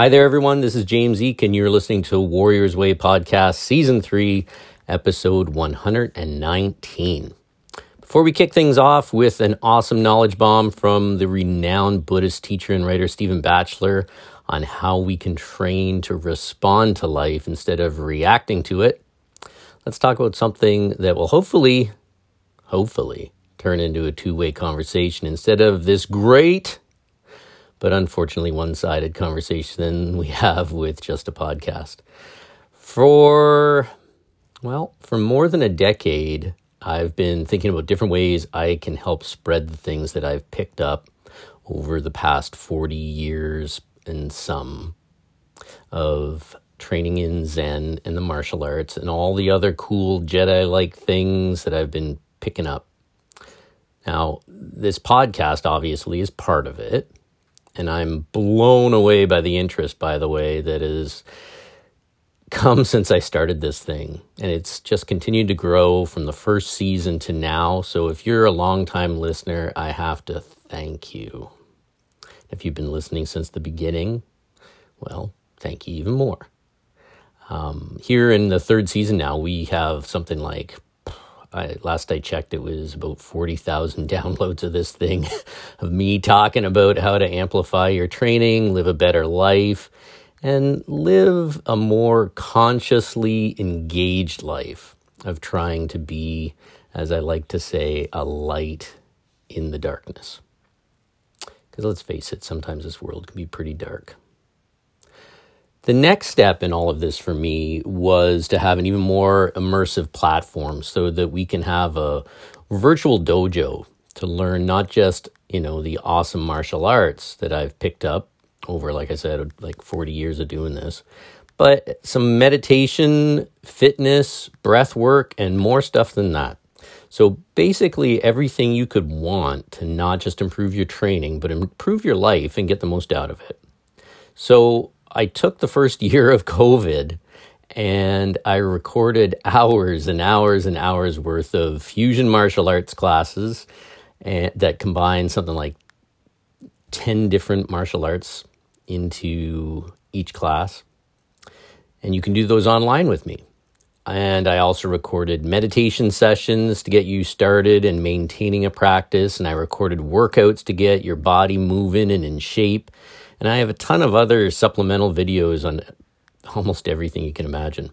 Hi there, everyone. This is James Eek, and you're listening to Warrior's Way Podcast, Season 3, Episode 119. Before we kick things off with an awesome knowledge bomb from the renowned Buddhist teacher and writer Stephen Batchelor on how we can train to respond to life instead of reacting to it, let's talk about something that will hopefully, turn into a two-way conversation instead of this great but unfortunately one-sided conversation we have with just a podcast. For more than a decade, I've been thinking about different ways I can help spread the things that I've picked up over the past 40 years and some of training in Zen and the martial arts and all the other cool Jedi-like things that I've been picking up. Now, this podcast obviously is part of it. And I'm blown away by the interest, by the way, that has come since I started this thing. And it's just continued to grow from the first season to now. So if you're a longtime listener, I have to thank you. If you've been listening since the beginning, well, thank you even more. Here in the third season now, we have something like, last I checked, it was about 40,000 downloads of this thing, of me talking about how to amplify your training, live a better life, and live a more consciously engaged life of trying to be, as I like to say, a light in the darkness. Because let's face it, sometimes this world can be pretty dark. The next step in all of this for me was to have an even more immersive platform so that we can have a virtual dojo to learn not just, the awesome martial arts that I've picked up over, like I said, like 40 years of doing this, but some meditation, fitness, breath work, and more stuff than that. So basically everything you could want to not just improve your training, but improve your life and get the most out of it. So I took the first year of COVID and I recorded hours and hours and hours worth of fusion martial arts classes that combine something like 10 different martial arts into each class. And you can do those online with me. And I also recorded meditation sessions to get you started and maintaining a practice. And I recorded workouts to get your body moving and in shape. And I have a ton of other supplemental videos on almost everything you can imagine.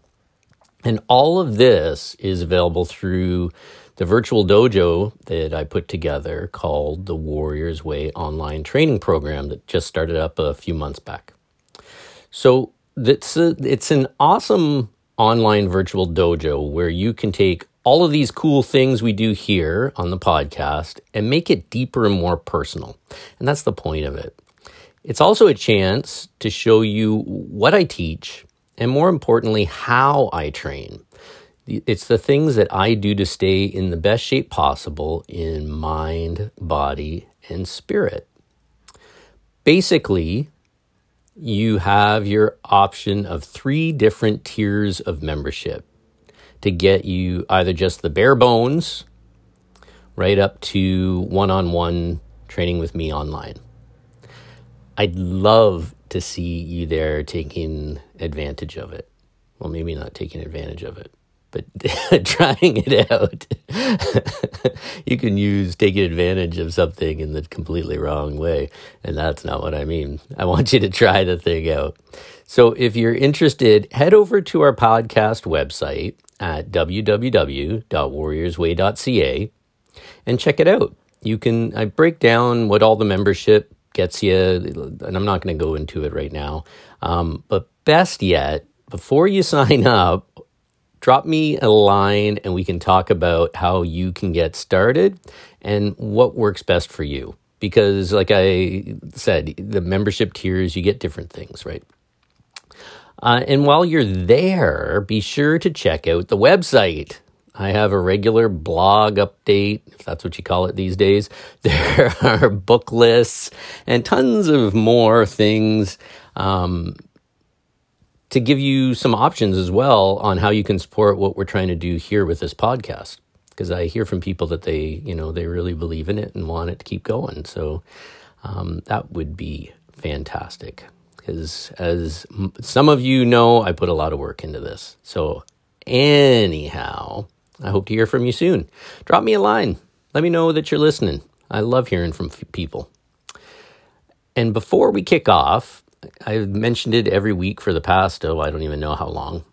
And all of this is available through the virtual dojo that I put together called the Warrior's Way online training program that just started up a few months back. So it's an awesome online virtual dojo where you can take all of these cool things we do here on the podcast and make it deeper and more personal. And that's the point of it. It's also a chance to show you what I teach and, more importantly, how I train. It's the things that I do to stay in the best shape possible in mind, body, and spirit. Basically, you have your option of 3 different tiers of membership to get you either just the bare bones right up to one-on-one training with me online. I'd love to see you there taking advantage of it. Well, maybe not taking advantage of it, but trying it out. You can use taking advantage of something in the completely wrong way, and that's not what I mean. I want you to try the thing out. So if you're interested, head over to our podcast website at www.warriorsway.ca and check it out. I break down what all the membership gets you, and I'm not going to go into it right now, but best yet, before you sign up, drop me a line and we can talk about how you can get started and what works best for you, because like I said, the membership tiers, you get different things, right? And while you're there, be sure to check out the website. I have a regular blog update, if that's what you call it these days. There are book lists and tons of more things to give you some options as well on how you can support what we're trying to do here with this podcast. Because I hear from people that they really believe in it and want it to keep going. So that would be fantastic. because as some of you know, I put a lot of work into this. So anyhow, I hope to hear from you soon. Drop me a line. Let me know that you're listening. I love hearing from people. And before we kick off, I've mentioned it every week for the past, I don't even know how long.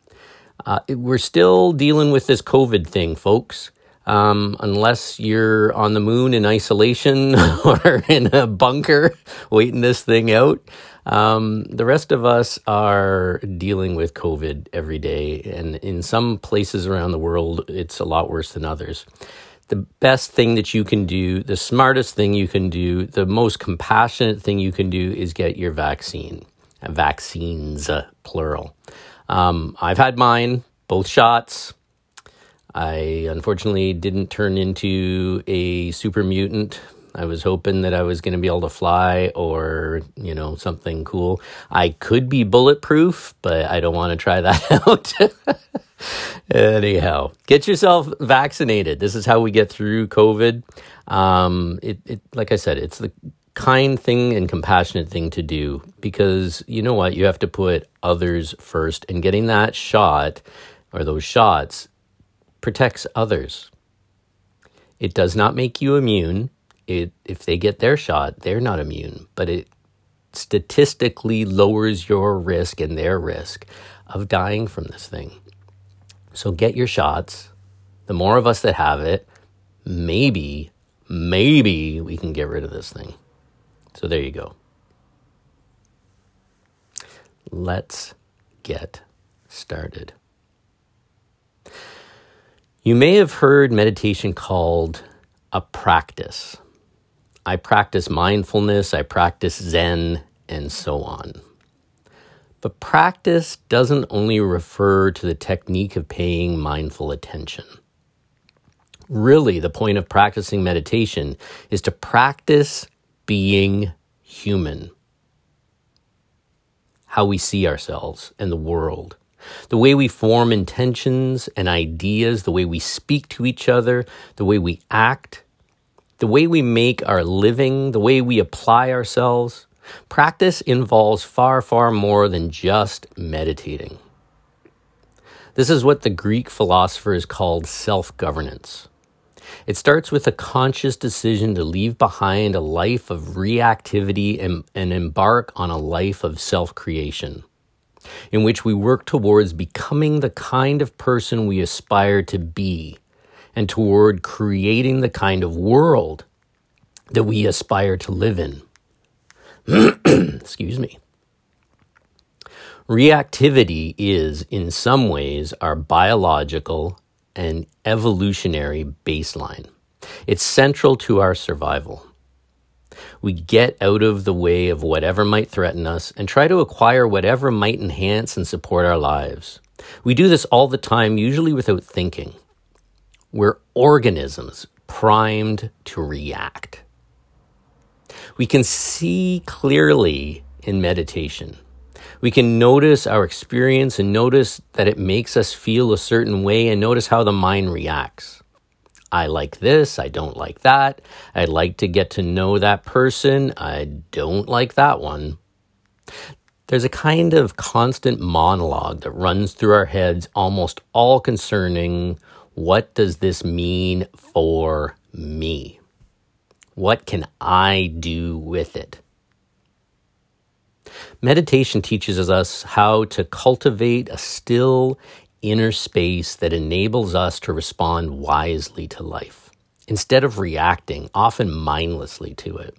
We're still dealing with this COVID thing, folks. Unless you're on the moon in isolation or in a bunker waiting this thing out, the rest of us are dealing with COVID every day. And in some places around the world, it's a lot worse than others. The best thing that you can do, the smartest thing you can do, the most compassionate thing you can do is get your vaccine. Vaccines, plural. I've had mine, both shots. I unfortunately didn't turn into a super mutant. I was hoping that I was going to be able to fly or, you know, something cool. I could be bulletproof, but I don't want to try that out. Anyhow, get yourself vaccinated. This is how we get through COVID. Like I said, it's the kind thing and compassionate thing to do because you know what? You have to put others first, and getting that shot or those shots protects others. It does not make you immune. If they get their shot, they're not immune, but it statistically lowers your risk and their risk of dying from this thing. So get your shots. The more of us that have it, maybe we can get rid of this thing. So there you go. Let's get started. You may have heard meditation called a practice. I practice mindfulness, I practice Zen, and so on. But practice doesn't only refer to the technique of paying mindful attention. Really, the point of practicing meditation is to practice being human. How we see ourselves and the world. The way we form intentions and ideas. The way we speak to each other. The way we act. The way we make our living. The way we apply ourselves. Practice involves far, far more than just meditating. This is what the Greek philosophers called self-governance. It starts with a conscious decision to leave behind a life of reactivity and embark on a life of self-creation, in which we work towards becoming the kind of person we aspire to be and toward creating the kind of world that we aspire to live in. Excuse me. Reactivity is, in some ways, our biological and evolutionary baseline. It's central to our survival. We get out of the way of whatever might threaten us and try to acquire whatever might enhance and support our lives. We do this all the time, usually without thinking. We're organisms primed to react. We can see clearly in meditation. We can notice our experience and notice that it makes us feel a certain way and notice how the mind reacts. I like this. I don't like that. I'd like to get to know that person. I don't like that one. There's a kind of constant monologue that runs through our heads, almost all concerning, what does this mean for me? What can I do with it? Meditation teaches us how to cultivate a still inner space that enables us to respond wisely to life, instead of reacting, often mindlessly, to it.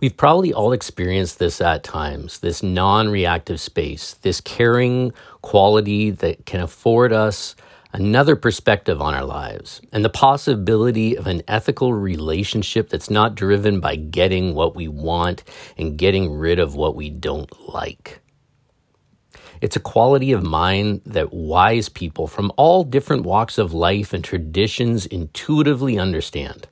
We've probably all experienced this at times, this non-reactive space, this caring quality that can afford us another perspective on our lives, and the possibility of an ethical relationship that's not driven by getting what we want and getting rid of what we don't like. It's a quality of mind that wise people from all different walks of life and traditions intuitively understand.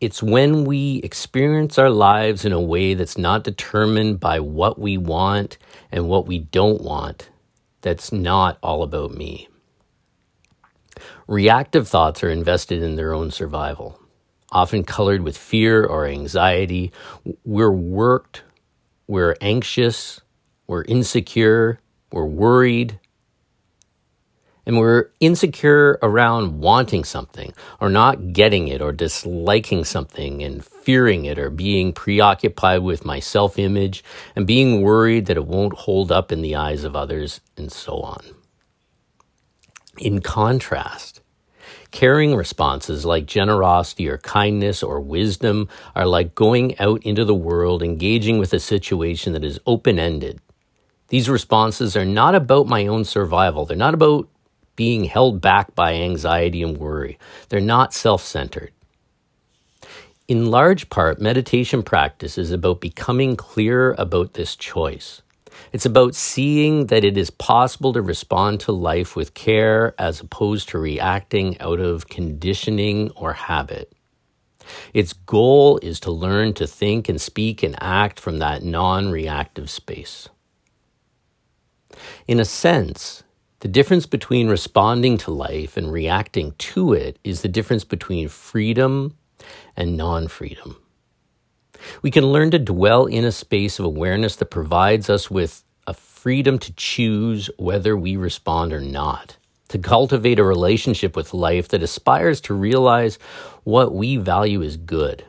It's when we experience our lives in a way that's not determined by what we want and what we don't want. That's not all about me. Reactive thoughts are invested in their own survival, often colored with fear or anxiety. We're worked we're anxious, we're insecure, we're worried, and we're insecure around wanting something or not getting it or disliking something and fearing it or being preoccupied with my self-image and being worried that it won't hold up in the eyes of others and so on. In contrast, caring responses like generosity or kindness or wisdom are like going out into the world, engaging with a situation that is open-ended. These responses are not about my own survival. They're not about being held back by anxiety and worry. They're not self-centered. In large part, meditation practice is about becoming clear about this choice. It's about seeing that it is possible to respond to life with care as opposed to reacting out of conditioning or habit. Its goal is to learn to think and speak and act from that non-reactive space. In a sense, the difference between responding to life and reacting to it is the difference between freedom and non-freedom. We can learn to dwell in a space of awareness that provides us with a freedom to choose whether we respond or not, to cultivate a relationship with life that aspires to realize what we value as good.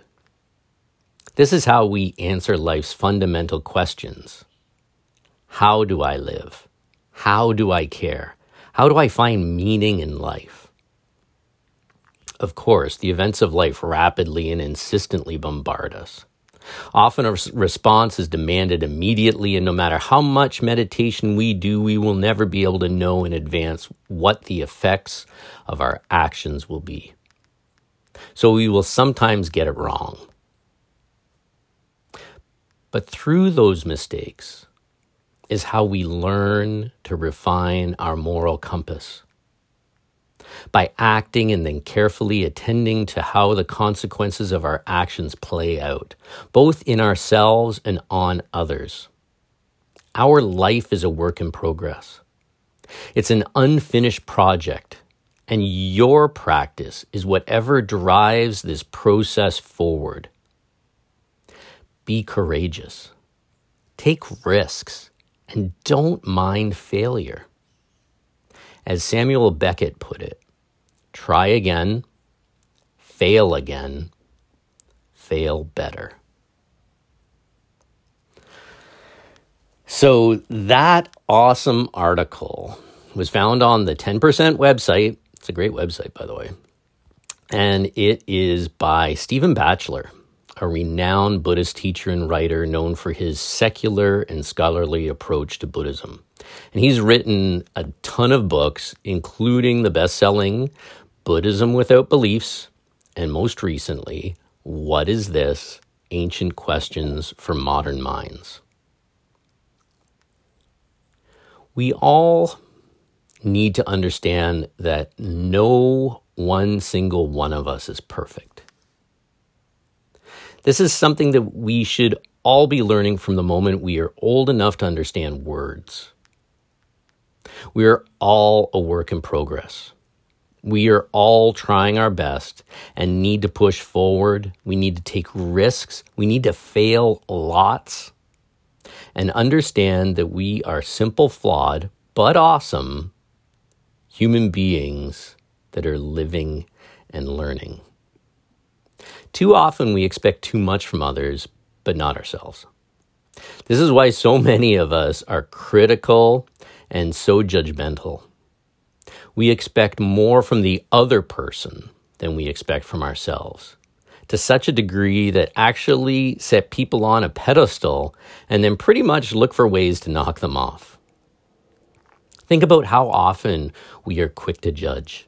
This is how we answer life's fundamental questions. How do I live? How do I care? How do I find meaning in life? Of course, the events of life rapidly and insistently bombard us. Often a response is demanded immediately, and no matter how much meditation we do, we will never be able to know in advance what the effects of our actions will be. So we will sometimes get it wrong. But through those mistakes is how we learn to refine our moral compass. By acting and then carefully attending to how the consequences of our actions play out, both in ourselves and on others. Our life is a work in progress. It's an unfinished project, and your practice is whatever drives this process forward. Be courageous, take risks, and don't mind failure. As Samuel Beckett put it, try again, fail better. So that awesome article was found on the 10% website. It's a great website, by the way. And it is by Stephen Batchelor, a renowned Buddhist teacher and writer known for his secular and scholarly approach to Buddhism. And he's written a ton of books, including the best-selling Buddhism Without Beliefs, and most recently, What Is This? Ancient Questions for Modern Minds. We all need to understand that no one single one of us is perfect. This is something that we should all be learning from the moment we are old enough to understand words. We are all a work in progress. We are all trying our best and need to push forward. We need to take risks. We need to fail lots and understand that we are simple, flawed, but awesome human beings that are living and learning. Too often we expect too much from others, but not ourselves. This is why so many of us are critical and so judgmental. We expect more from the other person than we expect from ourselves, to such a degree that actually set people on a pedestal and then pretty much look for ways to knock them off. Think about how often we are quick to judge.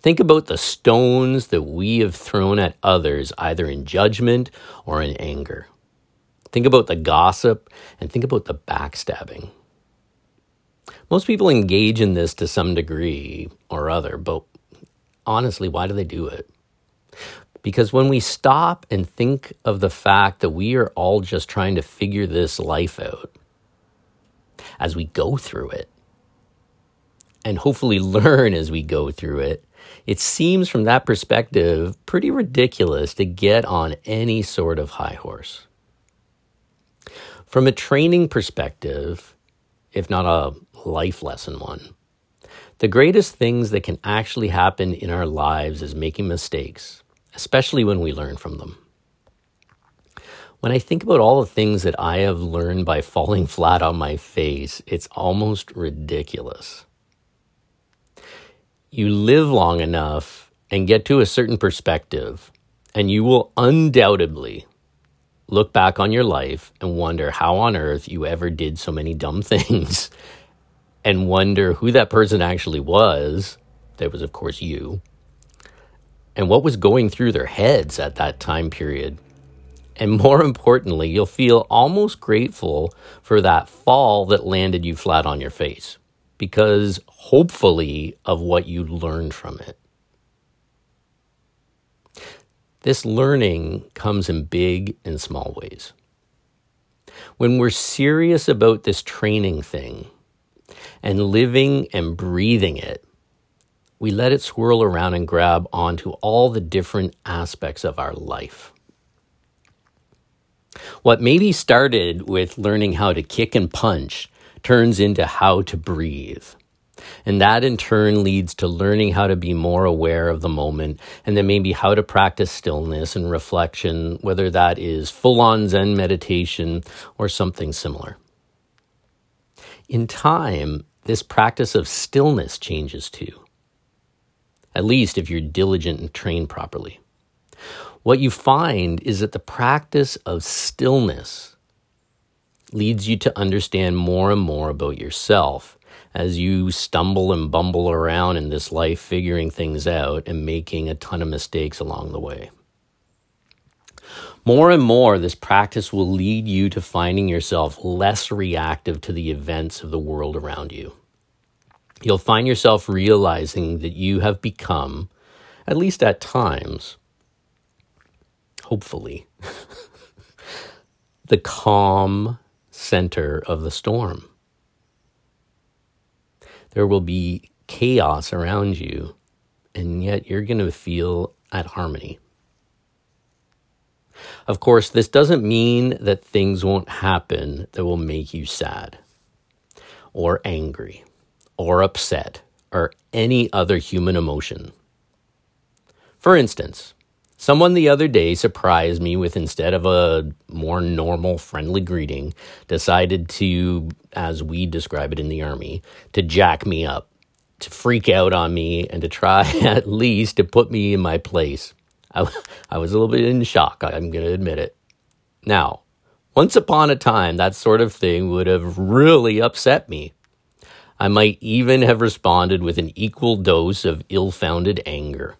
Think about the stones that we have thrown at others, either in judgment or in anger. Think about the gossip and think about the backstabbing. Most people engage in this to some degree or other, but honestly, why do they do it? Because when we stop and think of the fact that we are all just trying to figure this life out as we go through it, and hopefully learn as we go through it, it seems from that perspective pretty ridiculous to get on any sort of high horse. From a training perspective, if not a life lesson one, the greatest things that can actually happen in our lives is making mistakes, especially when we learn from them. When I think about all the things that I have learned by falling flat on my face, it's almost ridiculous. You live long enough and get to a certain perspective, and you will undoubtedly look back on your life and wonder how on earth you ever did so many dumb things and wonder who that person actually was. That was, of course, you. And what was going through their heads at that time period. And more importantly, you'll feel almost grateful for that fall that landed you flat on your face because hopefully of what you learned from it. This learning comes in big and small ways. When we're serious about this training thing and living and breathing it, we let it swirl around and grab onto all the different aspects of our life. What maybe started with learning how to kick and punch turns into how to breathe. And that in turn leads to learning how to be more aware of the moment and then maybe how to practice stillness and reflection, whether that is full-on Zen meditation or something similar. In time, this practice of stillness changes too, at least if you're diligent and trained properly. What you find is that the practice of stillness leads you to understand more and more about yourself as you stumble and bumble around in this life, figuring things out and making a ton of mistakes along the way. More and more, this practice will lead you to finding yourself less reactive to the events of the world around you. You'll find yourself realizing that you have become, at least at times, hopefully, the calm center of the storm. There will be chaos around you, and yet you're going to feel at harmony. Of course, this doesn't mean that things won't happen that will make you sad, or angry, or upset, or any other human emotion. For instance, someone the other day surprised me with, instead of a more normal friendly greeting, decided to, as we describe it in the Army, to jack me up, to freak out on me, and to try at least to put me in my place. I was a little bit in shock, I'm going to admit it. Now, once upon a time, that sort of thing would have really upset me. I might even have responded with an equal dose of ill-founded anger.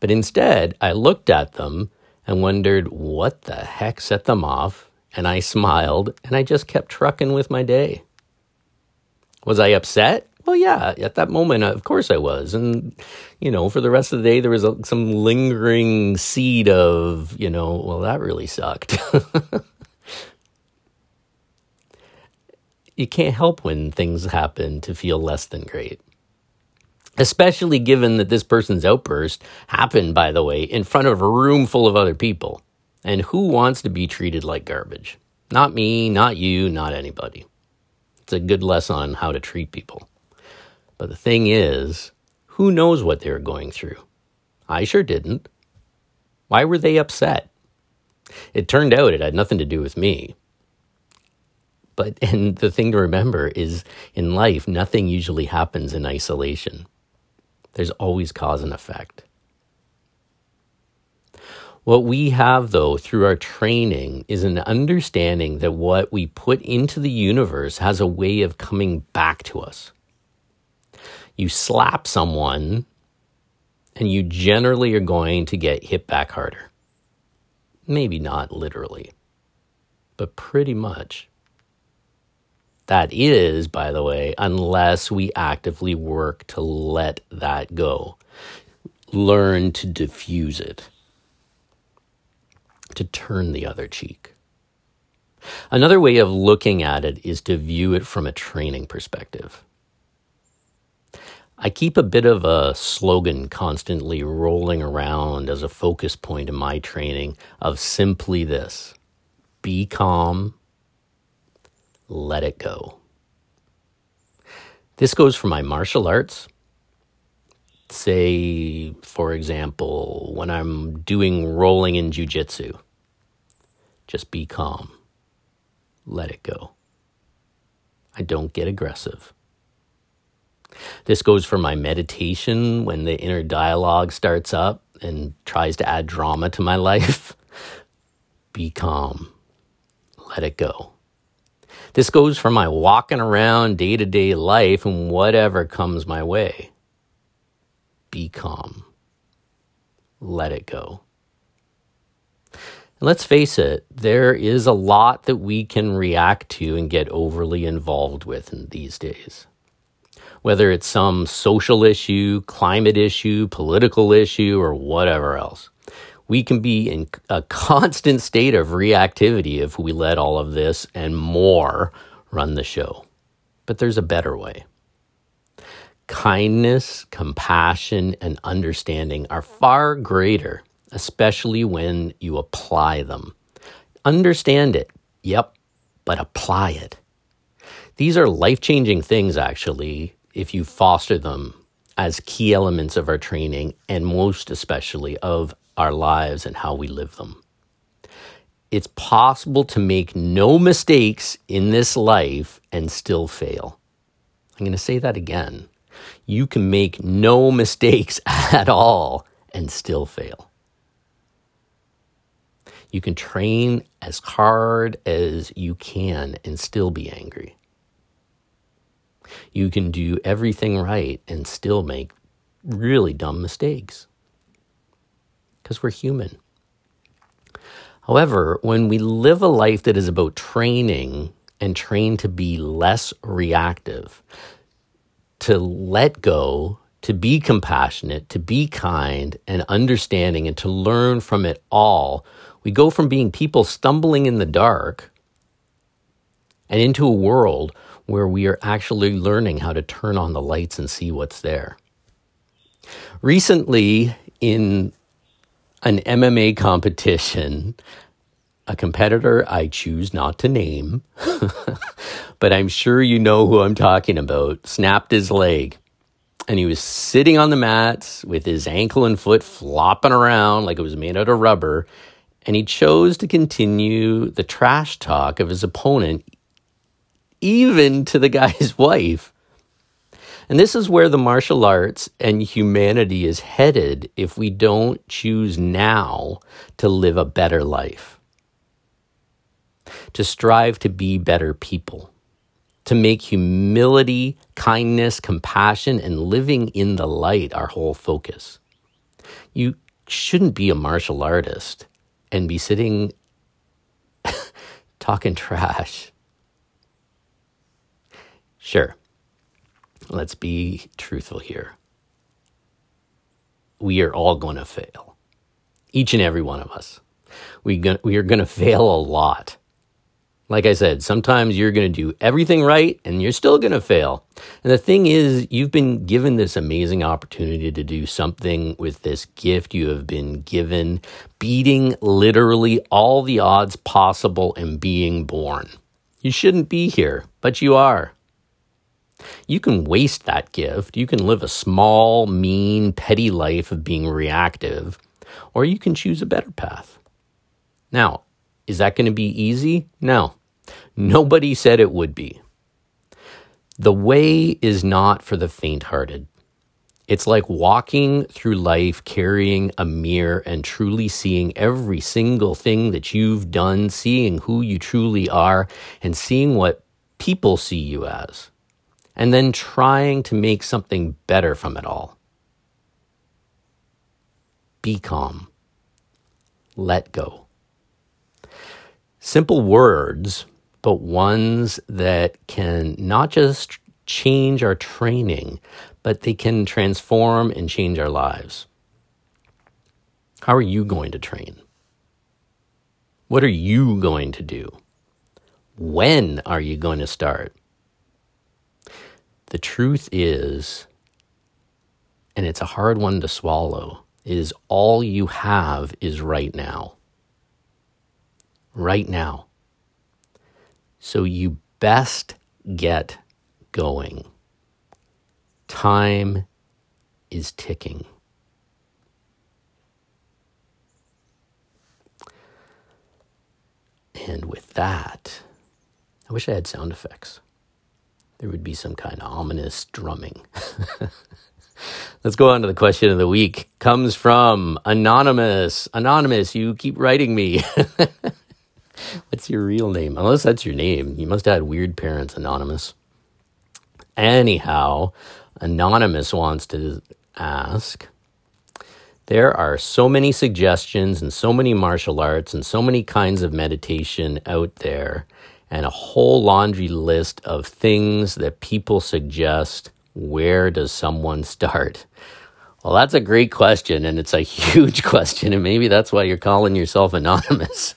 But instead, I looked at them and wondered what the heck set them off, and I smiled, and I just kept trucking with my day. Was I upset? Well, yeah, at that moment, of course I was. And, for the rest of the day, there was some lingering seed of, well, that really sucked. You can't help when things happen to feel less than great. Especially given that this person's outburst happened, by the way, in front of a room full of other people. And who wants to be treated like garbage? Not me, not you, not anybody. It's a good lesson on how to treat people. But the thing is, who knows what they were going through? I sure didn't. Why were they upset? It turned out it had nothing to do with me. And the thing to remember is, in life, nothing usually happens in isolation. There's always cause and effect. What we have, though, through our training is an understanding that what we put into the universe has a way of coming back to us. You slap someone, and you generally are going to get hit back harder. Maybe not literally, but pretty much. That is, by the way, unless we actively work to let that go. Learn to diffuse it. To turn the other cheek. Another way of looking at it is to view it from a training perspective. I keep a bit of a slogan constantly rolling around as a focus point in my training of simply this: be calm, let it go. This goes for my martial arts. Say, for example, when I'm doing rolling in jiu-jitsu, just be calm. Let it go. I don't get aggressive. This goes for my meditation when the inner dialogue starts up and tries to add drama to my life. Be calm. Let it go. This goes for my walking around day-to-day life and whatever comes my way. Be calm. Let it go. And let's face it, there is a lot that we can react to and get overly involved with in these days. Whether it's some social issue, climate issue, political issue, or whatever else. We can be in a constant state of reactivity if we let all of this and more run the show. But there's a better way. Kindness, compassion, and understanding are far greater, especially when you apply them. Understand it, yep, but apply it. These are life-changing things, actually, if you foster them as key elements of our training and most especially of our lives and how we live them. It's possible to make no mistakes in this life and still fail. I'm going to say that again. You can make no mistakes at all and still fail. You can train as hard as you can and still be angry. You can do everything right and still make really dumb mistakes. Because we're human. However, when we live a life that is about training and train to be less reactive, to let go, to be compassionate, to be kind and understanding and to learn from it all, we go from being people stumbling in the dark and into a world where we are actually learning how to turn on the lights and see what's there. Recently, in an MMA competition, a competitor I choose not to name, but I'm sure you know who I'm talking about, snapped his leg. And he was sitting on the mats with his ankle and foot flopping around like it was made out of rubber. And he chose to continue the trash talk of his opponent, even to the guy's wife. And this is where the martial arts and humanity is headed if we don't choose now to live a better life, to strive to be better people, to make humility, kindness, compassion, and living in the light our whole focus. You shouldn't be a martial artist and be sitting talking trash. Sure. Let's be truthful here. We are all going to fail. Each and every one of us. We are going to fail a lot. Like I said, sometimes you're going to do everything right and you're still going to fail. And the thing is, you've been given this amazing opportunity to do something with this gift you have been given, beating literally all the odds possible and being born. You shouldn't be here, but you are. You can waste that gift. You can live a small, mean, petty life of being reactive, or you can choose a better path. Now, is that going to be easy? No. Nobody said it would be. The way is not for the faint-hearted. It's like walking through life carrying a mirror and truly seeing every single thing that you've done, seeing who you truly are, and seeing what people see you as. And then trying to make something better from it all. Be calm. Let go. Simple words, but ones that can not just change our training, but they can transform and change our lives. How are you going to train? What are you going to do? When are you going to start? The truth is, and it's a hard one to swallow, is all you have is right now. Right now. So you best get going. Time is ticking. And with that, I wish I had sound effects. There would be some kind of ominous drumming. Let's go on to the question of the week. Comes from Anonymous. Anonymous, you keep writing me. What's your real name? Unless that's your name. You must have had weird parents, Anonymous. Anyhow, Anonymous wants to ask, there are so many suggestions and so many martial arts and so many kinds of meditation out there and a whole laundry list of things that people suggest. Where does someone start? Well, that's a great question, and it's a huge question, and maybe that's why you're calling yourself Anonymous.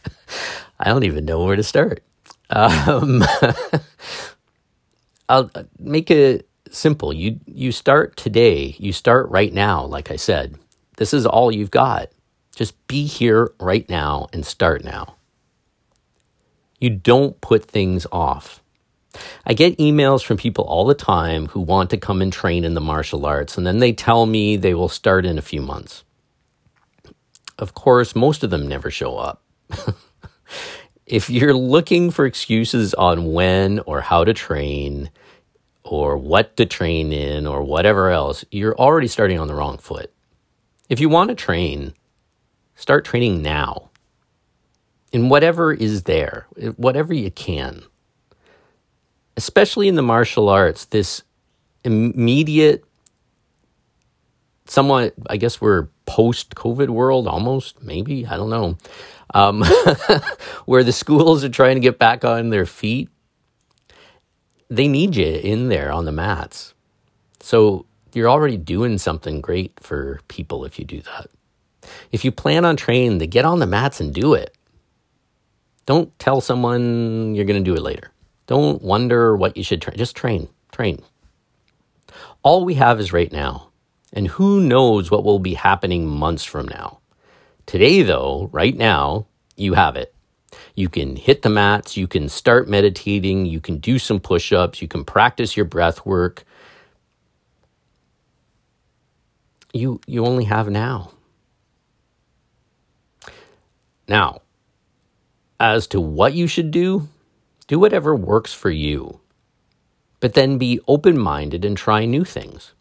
I don't even know where to start. I'll make it simple. You start today. You start right now, like I said. This is all you've got. Just be here right now and start now. You don't put things off. I get emails from people all the time who want to come and train in the martial arts, and then they tell me they will start in a few months. Of course, most of them never show up. If you're looking for excuses on when or how to train or what to train in or whatever else, you're already starting on the wrong foot. If you want to train, start training now in whatever is there, whatever you can. Especially in the martial arts, this immediate, somewhat, I guess we're post-COVID world almost, maybe, I don't know, where the schools are trying to get back on their feet. They need you in there on the mats. So you're already doing something great for people if you do that. If you plan on training, then get on the mats and do it. Don't tell someone you're going to do it later. Don't wonder what you should train. Just train. Train. All we have is right now. And who knows what will be happening months from now. Today, though, right now, you have it. You can hit the mats. You can start meditating. You can do some push-ups. You can practice your breath work. You only have now. Now, as to what you should do, do whatever works for you. But then be open-minded and try new things.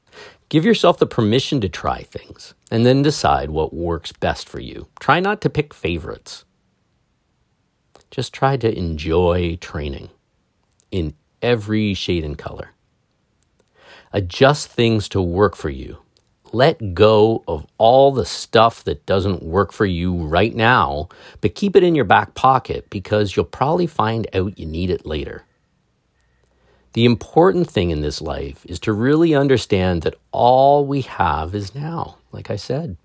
Give yourself the permission to try things and then decide what works best for you. Try not to pick favorites. Just try to enjoy training in every shade and color. Adjust things to work for you. Let go of all the stuff that doesn't work for you right now, but keep it in your back pocket because you'll probably find out you need it later. The important thing in this life is to really understand that all we have is now, like I said.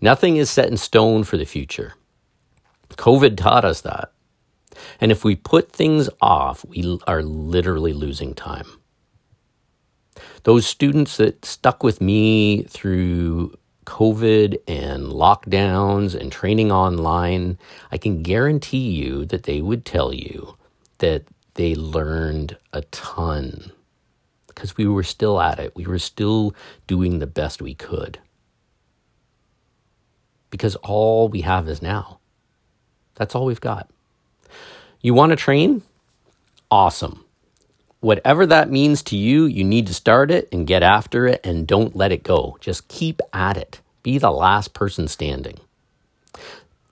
Nothing is set in stone for the future. COVID taught us that. And if we put things off, we are literally losing time. Those students that stuck with me through COVID and lockdowns and training online, I can guarantee you that they would tell you that they learned a ton because we were still at it. We were still doing the best we could because all we have is now. That's all we've got. You want to train? Awesome. Whatever that means to you, you need to start it and get after it and don't let it go. Just keep at it. Be the last person standing.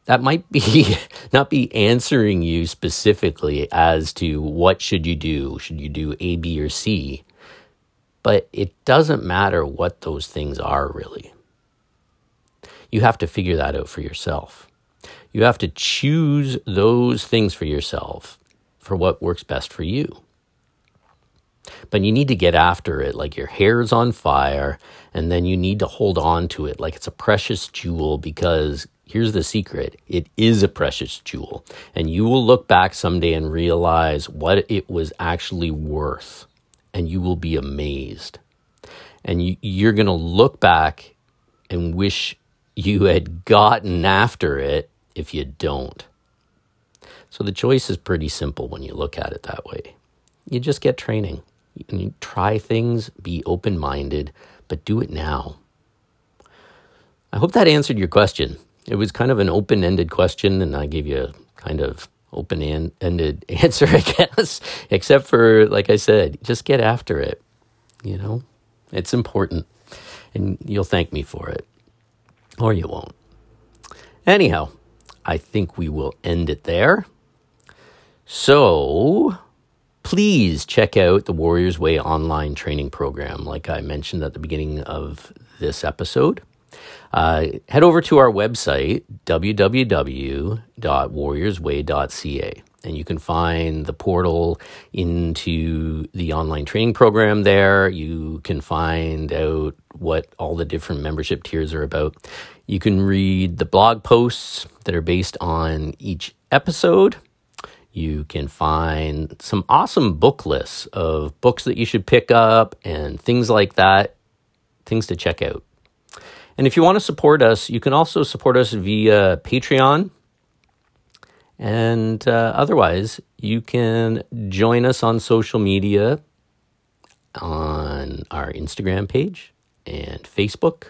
That might be not be answering you specifically as to what should you do? Should you do A, B, or C? But it doesn't matter what those things are really. You have to figure that out for yourself. You have to choose those things for yourself for what works best for you. But you need to get after it like your hair's on fire, and then you need to hold on to it like it's a precious jewel because here's the secret. It is a precious jewel, and you will look back someday and realize what it was actually worth, and you will be amazed. And you're going to look back and wish you had gotten after it if you don't. So the choice is pretty simple when you look at it that way. you just get training. And you try things, be open-minded, but do it now. I hope that answered your question. It was kind of an open-ended question, and I gave you a kind of open-ended answer, I guess, except for, like I said, just get after it. You know, it's important, and you'll thank me for it, or you won't. Anyhow, I think we will end it there. So please check out the Warrior's Way online training program, like I mentioned at the beginning of this episode. Head over to our website, www.warriorsway.ca, and you can find the portal into the online training program there. You can find out what all the different membership tiers are about. You can read the blog posts that are based on each episode. You can find some awesome book lists of books that you should pick up and things like that, things to check out. And if you want to support us, you can also support us via Patreon. And otherwise, you can join us on social media, on our Instagram page and Facebook.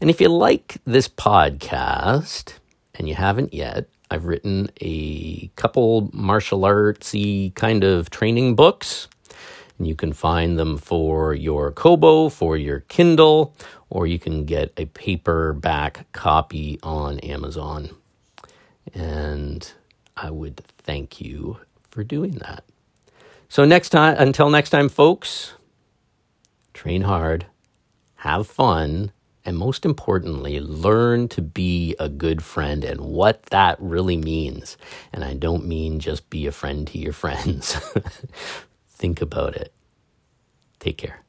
And if you like this podcast, and you haven't yet, I've written a couple martial artsy kind of training books. And you can find them for your Kobo, for your Kindle, or you can get a paperback copy on Amazon. And I would thank you for doing that. So next time, until next time, folks, train hard, have fun, and most importantly, learn to be a good friend and what that really means. And I don't mean just be a friend to your friends. Think about it. Take care.